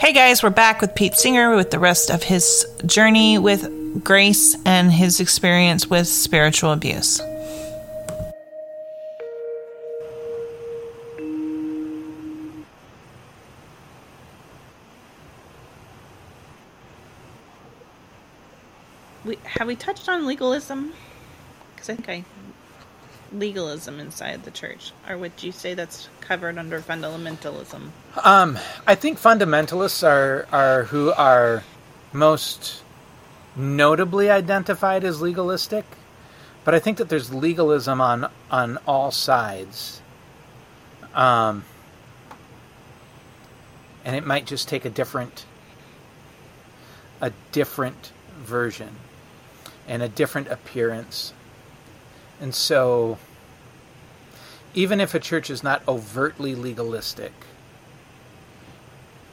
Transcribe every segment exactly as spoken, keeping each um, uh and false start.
Hey guys, we're back with Pete Singer with the rest of his journey with Grace and his experience with spiritual abuse. We, have we touched on legalism? Because I think I... legalism inside the church, or would you say that's covered under fundamentalism? Um, I think fundamentalists are are who are most notably identified as legalistic, but I think that there's legalism on on all sides. Um, and it might just take a different a different version and a different appearance. And so, even if a church is not overtly legalistic,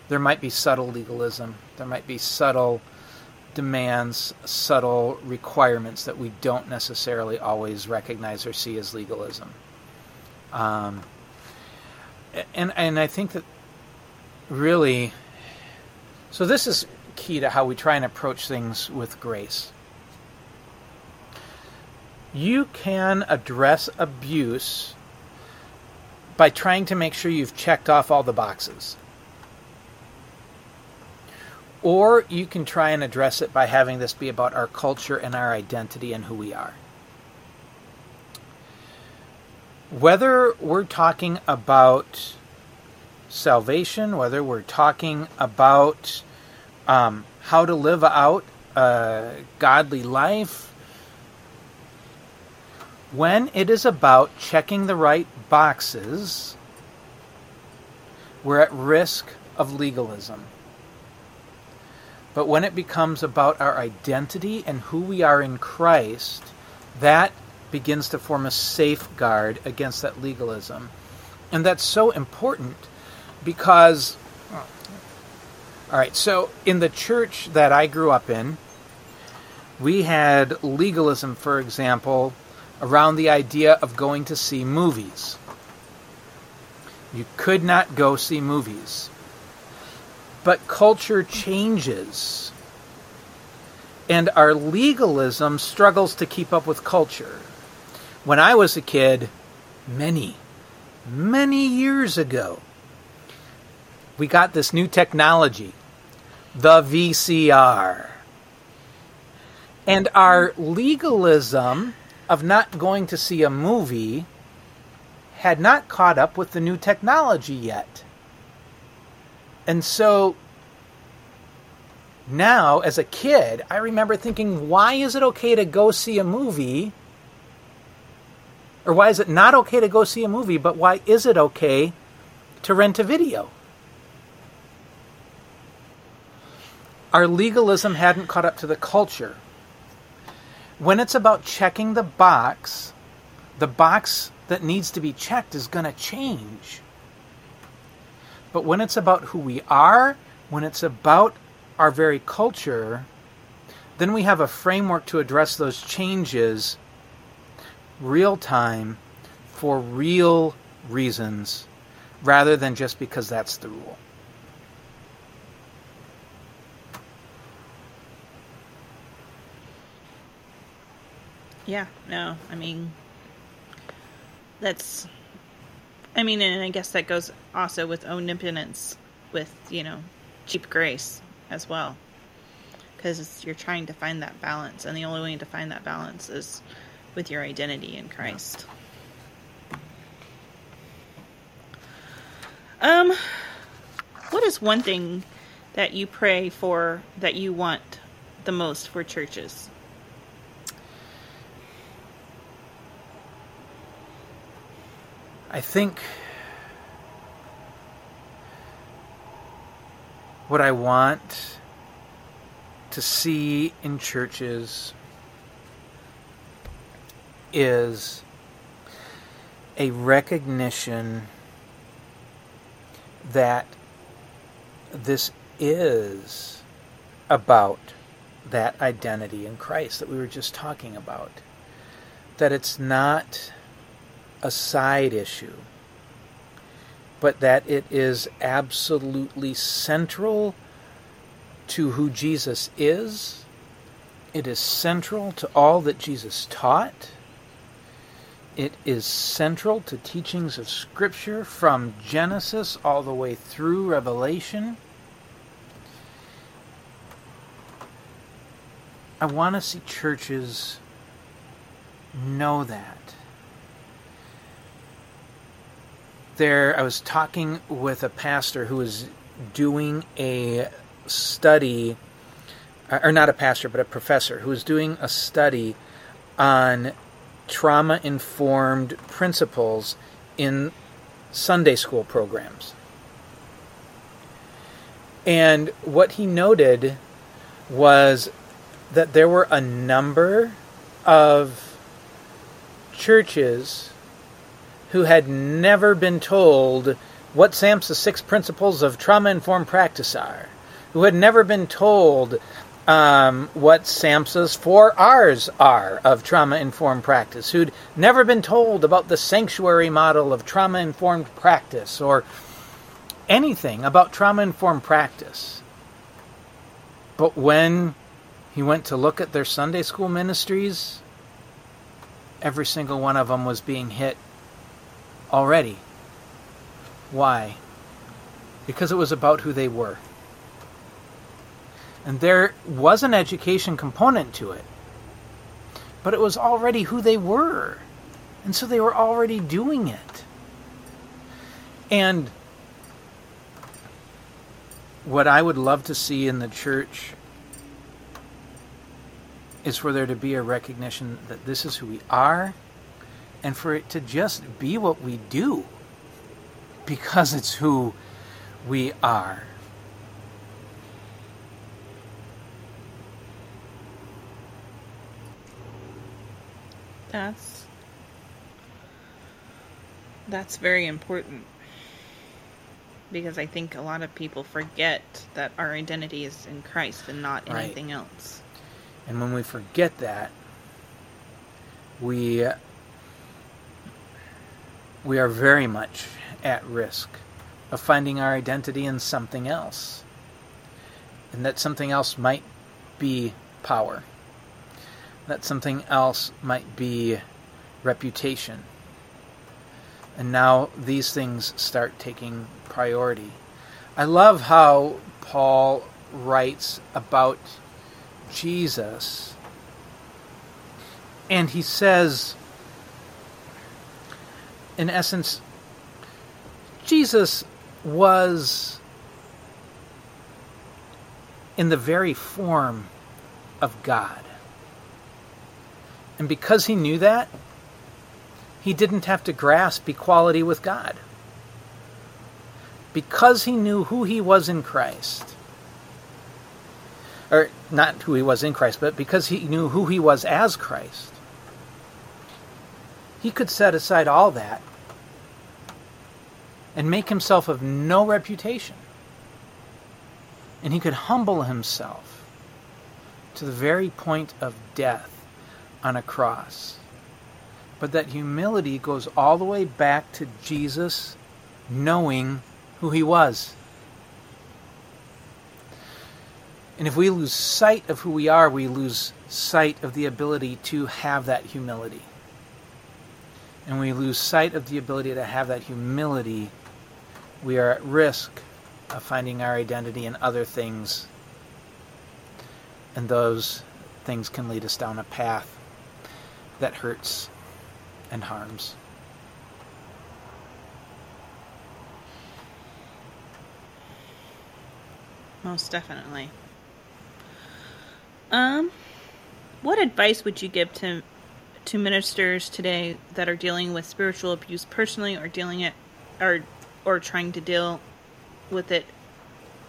there might be subtle legalism. There might be subtle demands, subtle requirements that we don't necessarily always recognize or see as legalism. Um, and and I think that really, so this is key to how we try and approach things with grace. You can address abuse by trying to make sure you've checked off all the boxes. Or you can try and address it by having this be about our culture and our identity and who we are. Whether we're talking about salvation, whether we're talking about um, how to live out a godly life, when it is about checking the right boxes, we're at risk of legalism. But when it becomes about our identity and who we are in Christ, that begins to form a safeguard against that legalism. And that's so important because, all right, so in the church that I grew up in, we had legalism, for example, around the idea of going to see movies. You could not go see movies. But culture changes, and our legalism struggles to keep up with culture. When I was a kid, many, many years ago, we got this new technology, the V C R. And our legalism of not going to see a movie had not caught up with the new technology yet. And so now, as a kid, I remember thinking, why is it okay to go see a movie? Or why is it not okay to go see a movie, but why is it okay to rent a video? Our legalism hadn't caught up to the culture. When it's about checking the box, the box that needs to be checked is going to change. But when it's about who we are, when it's about our very culture, then we have a framework to address those changes real time for real reasons rather than just because that's the rule. Yeah, no, I mean, that's, I mean, and I guess that goes also with omnipotence, with, you know, cheap grace as well. Because you're trying to find that balance, and the only way to find that balance is with your identity in Christ. Yeah. Um, what is one thing that you pray for that you want the most for churches? I think what I want to see in churches is a recognition that this is about that identity in Christ that we were just talking about. That it's not a side issue, but that it is absolutely central to who Jesus is. It is central to all that Jesus taught. It is central to teachings of Scripture from Genesis all the way through Revelation. I want to see churches know that. There, I was talking with a pastor who was doing a study, or not a pastor, but a professor, who was doing a study on trauma-informed principles in Sunday school programs. And what he noted was that there were a number of churches who had never been told what SAMHSA's six principles of trauma-informed practice are, who had never been told um, what SAMHSA's four R's are of trauma-informed practice, who'd never been told about the sanctuary model of trauma-informed practice or anything about trauma-informed practice. But when he went to look at their Sunday school ministries, every single one of them was being hit already. Why? Because it was about who they were. And there was an education component to it, but it was already who they were. And so they were already doing it. And what I would love to see in the church is for there to be a recognition that this is who we are, and for it to just be what we do, because it's who we are. That's that's very important, because I think a lot of people forget that our identity is in Christ and not right. anything else. And when we forget that, we we are very much at risk of finding our identity in something else. And that something else might be power. That something else might be reputation. And now these things start taking priority. I love how Paul writes about Jesus, and he says, in essence, Jesus was in the very form of God. And because he knew that, he didn't have to grasp equality with God. Because he knew who he was in Christ, or not who he was in Christ, but because he knew who he was as Christ, he could set aside all that and make himself of no reputation. And he could humble himself to the very point of death on a cross. But that humility goes all the way back to Jesus knowing who he was. And if we lose sight of who we are, we lose sight of the ability to have that humility. And we lose sight of the ability to have that humility, we are at risk of finding our identity in other things. And those things can lead us down a path that hurts and harms. Most definitely. Um, what advice would you give to to ministers today that are dealing with spiritual abuse personally, or dealing it, or or trying to deal with it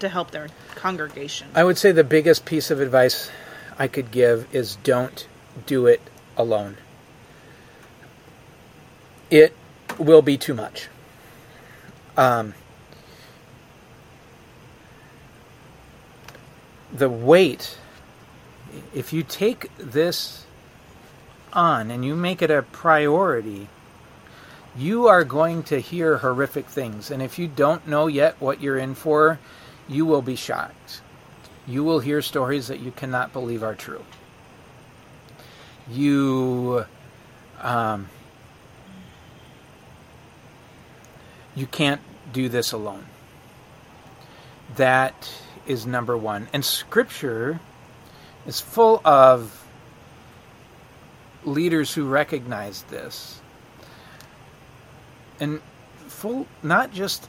to help their congregation? I would say the biggest piece of advice I could give is don't do it alone. It will be too much. Um, the weight, if you take this on and you make it a priority, you are going to hear horrific things. And if you don't know yet what you're in for, you will be shocked. You will hear stories that you cannot believe are true. You um, you can't do this alone. That is number one. And Scripture is full of leaders who recognize this. And full not just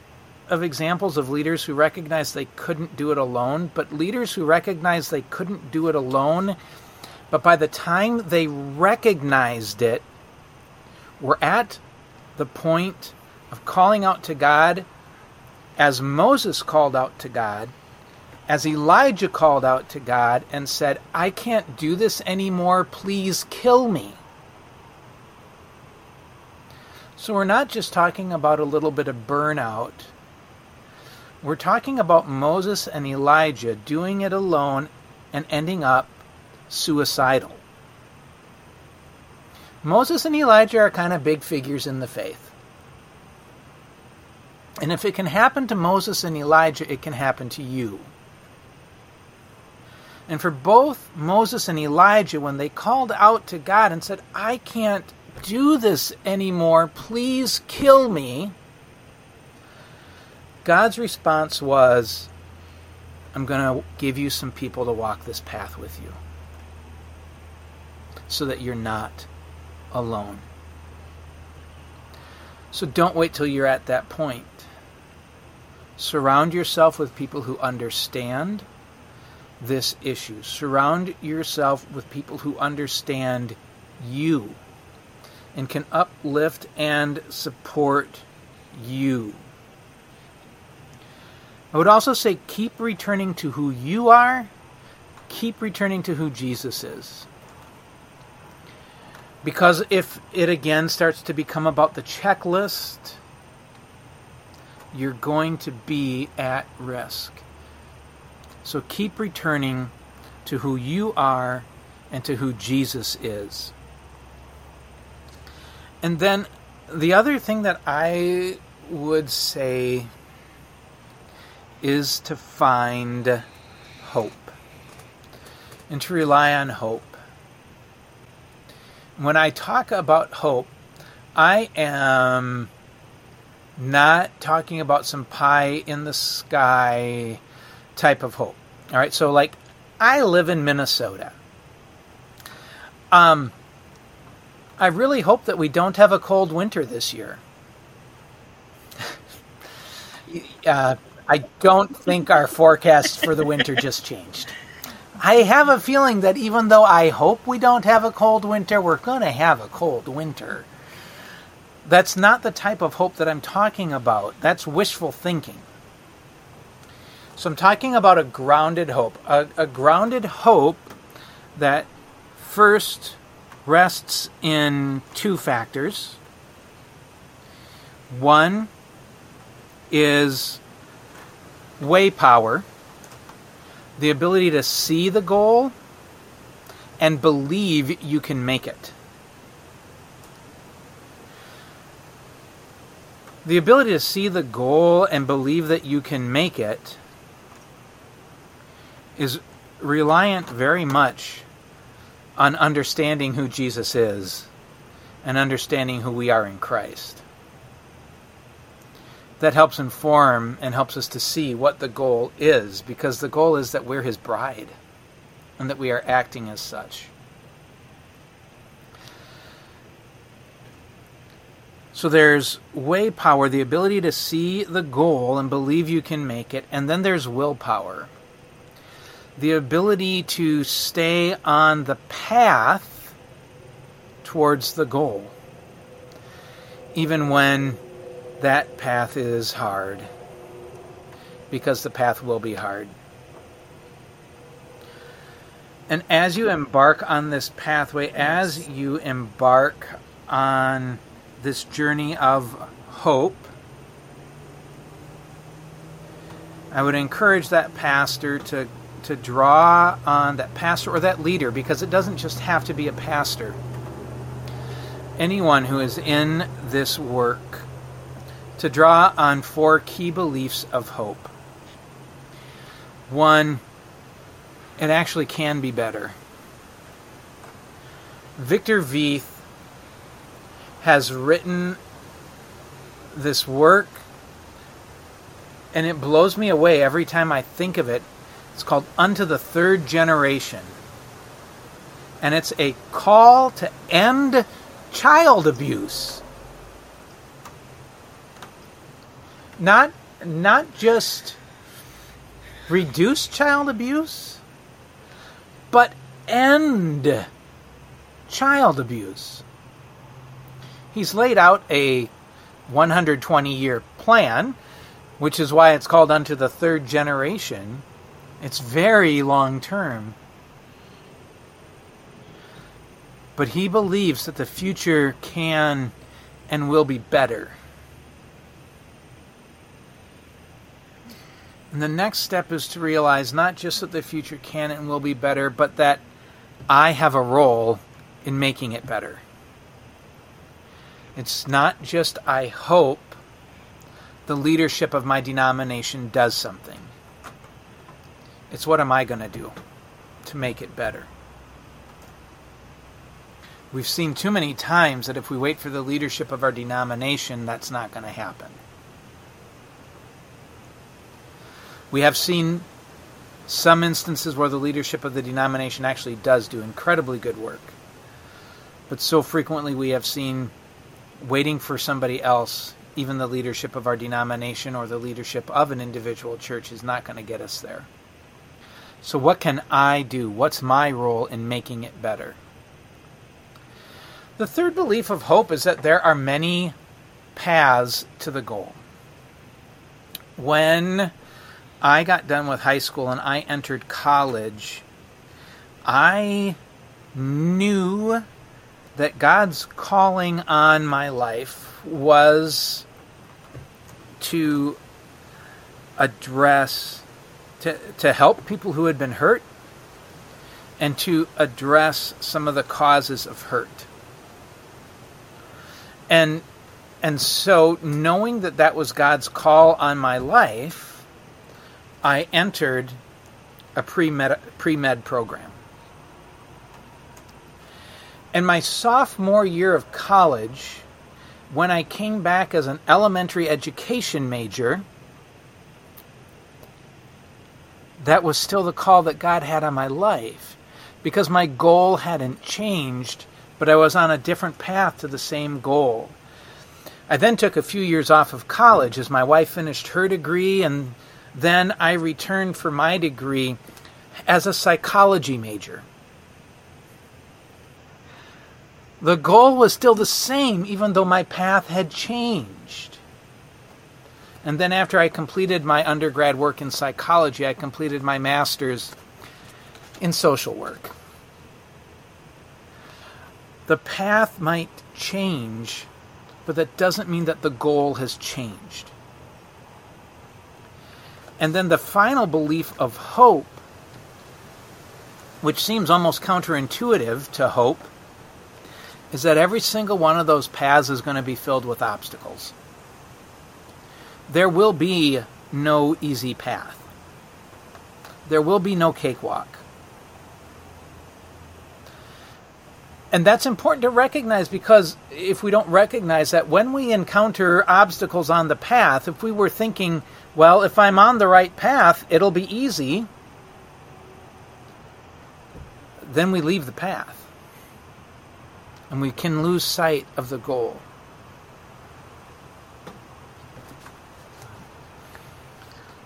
of examples of leaders who recognized they couldn't do it alone, but leaders who recognized they couldn't do it alone, but by the time they recognized it, were at the point of calling out to God as Moses called out to God, as Elijah called out to God and said, I can't do this anymore, please kill me. So we're not just talking about a little bit of burnout. We're talking about Moses and Elijah doing it alone and ending up suicidal. Moses and Elijah are kind of big figures in the faith. And if it can happen to Moses and Elijah, it can happen to you. And for both Moses and Elijah, when they called out to God and said, I can't do this anymore, please kill me, God's response was, I'm going to give you some people to walk this path with you so that you're not alone. So don't wait till you're at that point. Surround yourself with people who understand this issue. Surround yourself with people who understand you and can uplift and support you. I would also say keep returning to who you are. Keep returning to who Jesus is. Because if it again starts to become about the checklist, you're going to be at risk. So keep returning to who you are and to who Jesus is. And then the other thing that I would say is to find hope and to rely on hope. When I talk about hope, I am not talking about some pie in the sky type of hope. All right, so like I live in Minnesota. Um, I really hope that we don't have a cold winter this year. uh, I don't think our forecast for the winter just changed. I have a feeling that even though I hope we don't have a cold winter, we're going to have a cold winter. That's not the type of hope that I'm talking about. That's wishful thinking. So I'm talking about a grounded hope. A, a grounded hope that first rests in two factors. One is way power, the ability to see the goal and believe you can make it. The ability to see the goal and believe that you can make it is reliant very much on understanding who Jesus is and understanding who we are in Christ. That helps inform and helps us to see what the goal is, because the goal is that we're his bride and that we are acting as such. So there's way power, the ability to see the goal and believe you can make it, and then there's willpower. The ability to stay on the path towards the goal, even when that path is hard, because the path will be hard. And as you embark on this pathway, as you embark on this journey of hope, I would encourage that pastor to, to draw on that pastor or that leader, because it doesn't just have to be a pastor. Anyone who is in this work, to draw on four key beliefs of hope. One, it actually can be better. Victor Veith has written this work, and it blows me away every time I think of it. It's called Unto the Third Generation. And it's a call to end child abuse. Not, not just reduce child abuse, but end child abuse. He's laid out a one hundred twenty-year plan, which is why it's called Unto the Third Generation. It's very long-term. But he believes that the future can and will be better. And the next step is to realize not just that the future can and will be better, but that I have a role in making it better. It's not just I hope the leadership of my denomination does something. It's what am I going to do to make it better? We've seen too many times that if we wait for the leadership of our denomination, that's not going to happen. We have seen some instances where the leadership of the denomination actually does do incredibly good work. But so frequently we have seen waiting for somebody else, even the leadership of our denomination or the leadership of an individual church, is not going to get us there. So what can I do? What's my role in making it better? The third belief of hope is that there are many paths to the goal. When I got done with high school and I entered college, I knew that God's calling on my life was to address, to, to help people who had been hurt and to address some of the causes of hurt. And, and so knowing that that was God's call on my life, I entered a pre-med, pre-med program. In my sophomore year of college, when I came back as an elementary education major, that was still the call that God had on my life, because my goal hadn't changed, but I was on a different path to the same goal. I then took a few years off of college as my wife finished her degree, and then I returned for my degree as a psychology major. The goal was still the same, even though my path had changed. And then after I completed my undergrad work in psychology, I completed my master's in social work. The path might change, but that doesn't mean that the goal has changed. And then the final belief of hope, which seems almost counterintuitive to hope, is that every single one of those paths is going to be filled with obstacles. There will be no easy path. There will be no cakewalk. And that's important to recognize, because if we don't recognize that, when we encounter obstacles on the path, if we were thinking, well, if I'm on the right path, it'll be easy, then we leave the path. And we can lose sight of the goal.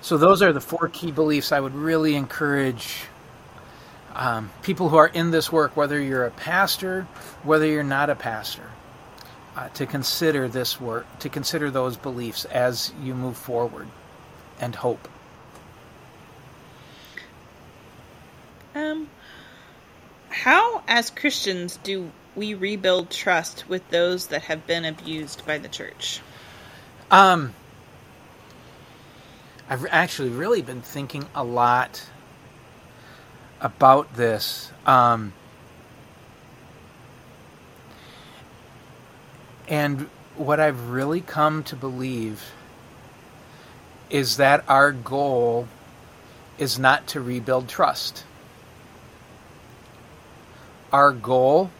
So those are the four key beliefs I would really encourage Um, people who are in this work, whether you're a pastor, whether you're not a pastor, uh, to consider this work, to consider those beliefs as you move forward, and hope. Um, how, as Christians, do we rebuild trust with those that have been abused by the church? Um, I've actually really been thinking a lot about this. Um, and what I've really come to believe is that our goal is not to rebuild trust. Our goal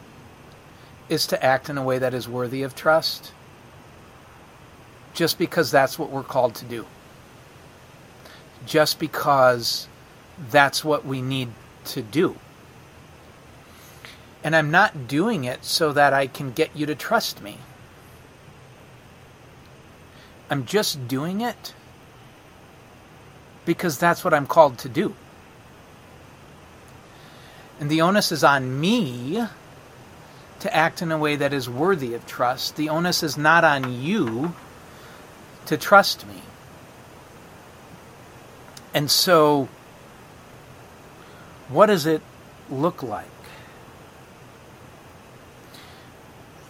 is to act in a way that is worthy of trust, just because that's what we're called to do. Just because that's what we need to do. And I'm not doing it so that I can get you to trust me. I'm just doing it because that's what I'm called to do. And the onus is on me to act in a way that is worthy of trust. The onus is not on you to trust me. And so, what does it look like?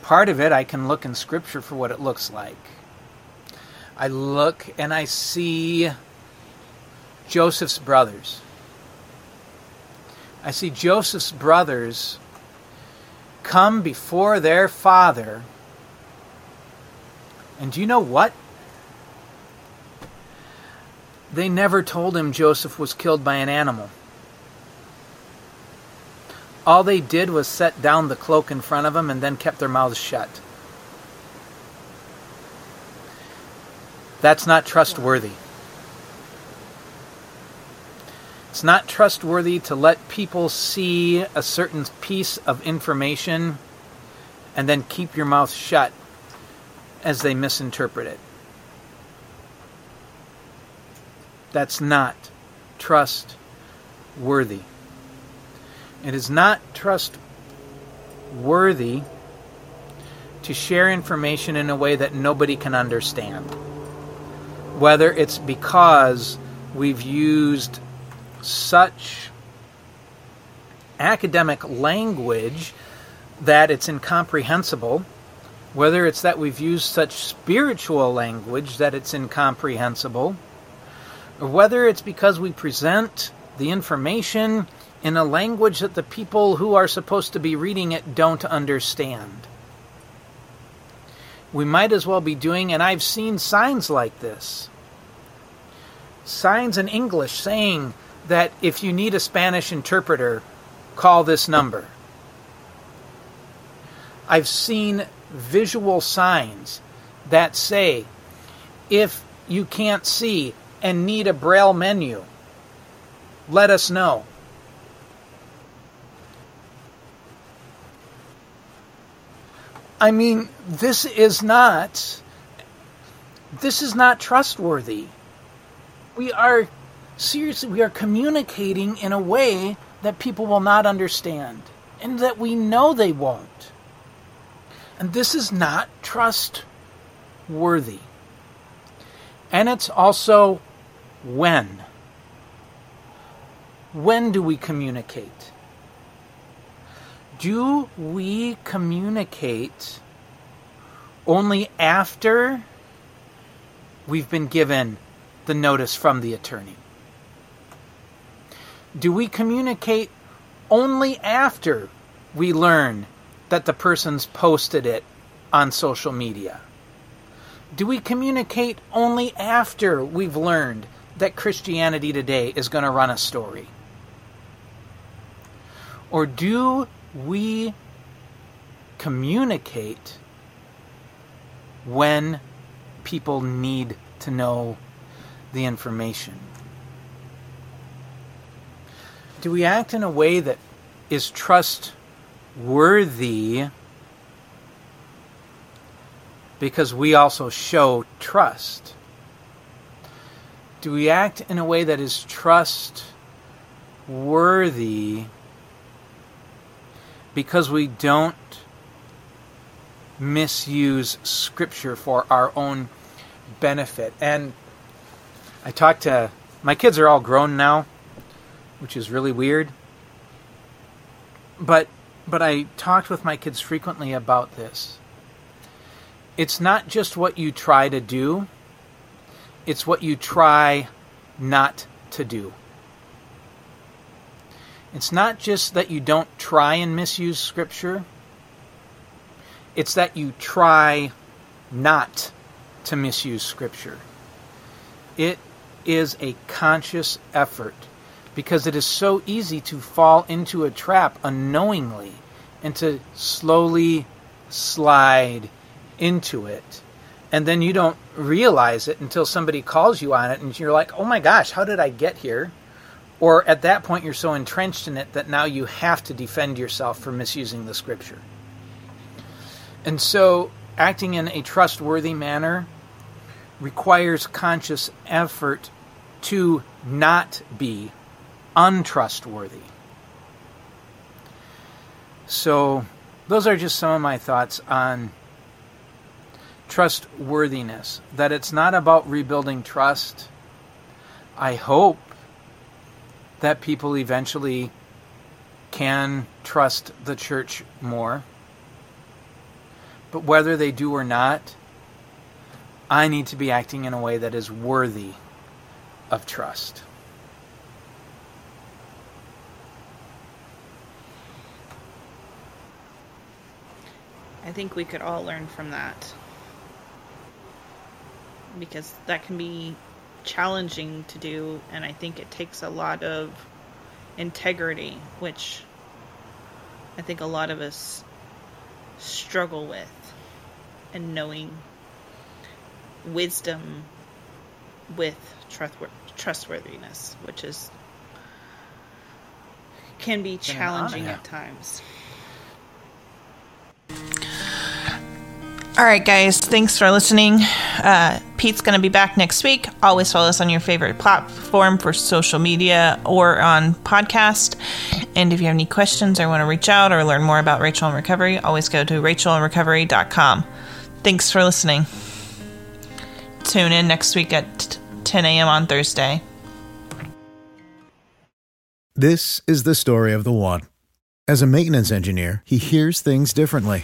Part of it, I can look in Scripture for what it looks like. I look and I see Joseph's brothers. I see Joseph's brothers come before their father. And do you know what? They never told him Joseph was killed by an animal. All they did was set down the cloak in front of him and then kept their mouths shut. That's not trustworthy. It's not trustworthy to let people see a certain piece of information and then keep your mouth shut as they misinterpret it. That's not trustworthy. It is not trustworthy to share information in a way that nobody can understand, whether it's because we've used such academic language that it's incomprehensible, whether it's that we've used such spiritual language that it's incomprehensible, or whether it's because we present the information in a language that the people who are supposed to be reading it don't understand. We might as well be doing, and I've seen signs like this, signs in English saying that if you need a Spanish interpreter, call this number. I've seen visual signs that say, if you can't see and need a Braille menu, let us know. I mean, this is not, this is not trustworthy. We are Seriously, we are communicating in a way that people will not understand and that we know they won't. And this is not trustworthy. And it's also when. When do we communicate? Do we communicate only after we've been given the notice from the attorney? Do we communicate only after we learn that the person's posted it on social media? Do we communicate only after we've learned that Christianity Today is going to run a story? Or do we communicate when people need to know the information? Do we act in a way that is trustworthy because we also show trust? Do we act in a way that is trustworthy because we don't misuse Scripture for our own benefit? And I talked to... my kids are all grown now, which is really weird. But but I talked with my kids frequently about this. It's not just what you try to do. It's what you try not to do. It's not just that you don't try and misuse Scripture. It's that you try not to misuse Scripture. It is a conscious effort, because it is so easy to fall into a trap unknowingly and to slowly slide into it. And then you don't realize it until somebody calls you on it and you're like, oh my gosh, how did I get here? Or at that point you're so entrenched in it that now you have to defend yourself for misusing the Scripture. And so acting in a trustworthy manner requires conscious effort to not be untrustworthy. So those are just some of my thoughts on trustworthiness, that it's not about rebuilding trust. I hope that people eventually can trust the church more. But whether they do or not, I need to be acting in a way that is worthy of trust. I think we could all learn from that, because that can be challenging to do, and I think it takes a lot of integrity, which I think a lot of us struggle with, and knowing wisdom with trustworthiness, which is can be challenging at times. All right, guys, thanks for listening. Uh, Pete's going to be back next week. Always follow us on your favorite platform for social media or on podcast. And if you have any questions or want to reach out or learn more about Rachel and Recovery, always go to rachel and recovery dot com. Thanks for listening. Tune in next week at ten a.m. on Thursday. This is the story of the one. As a maintenance engineer, he hears things differently.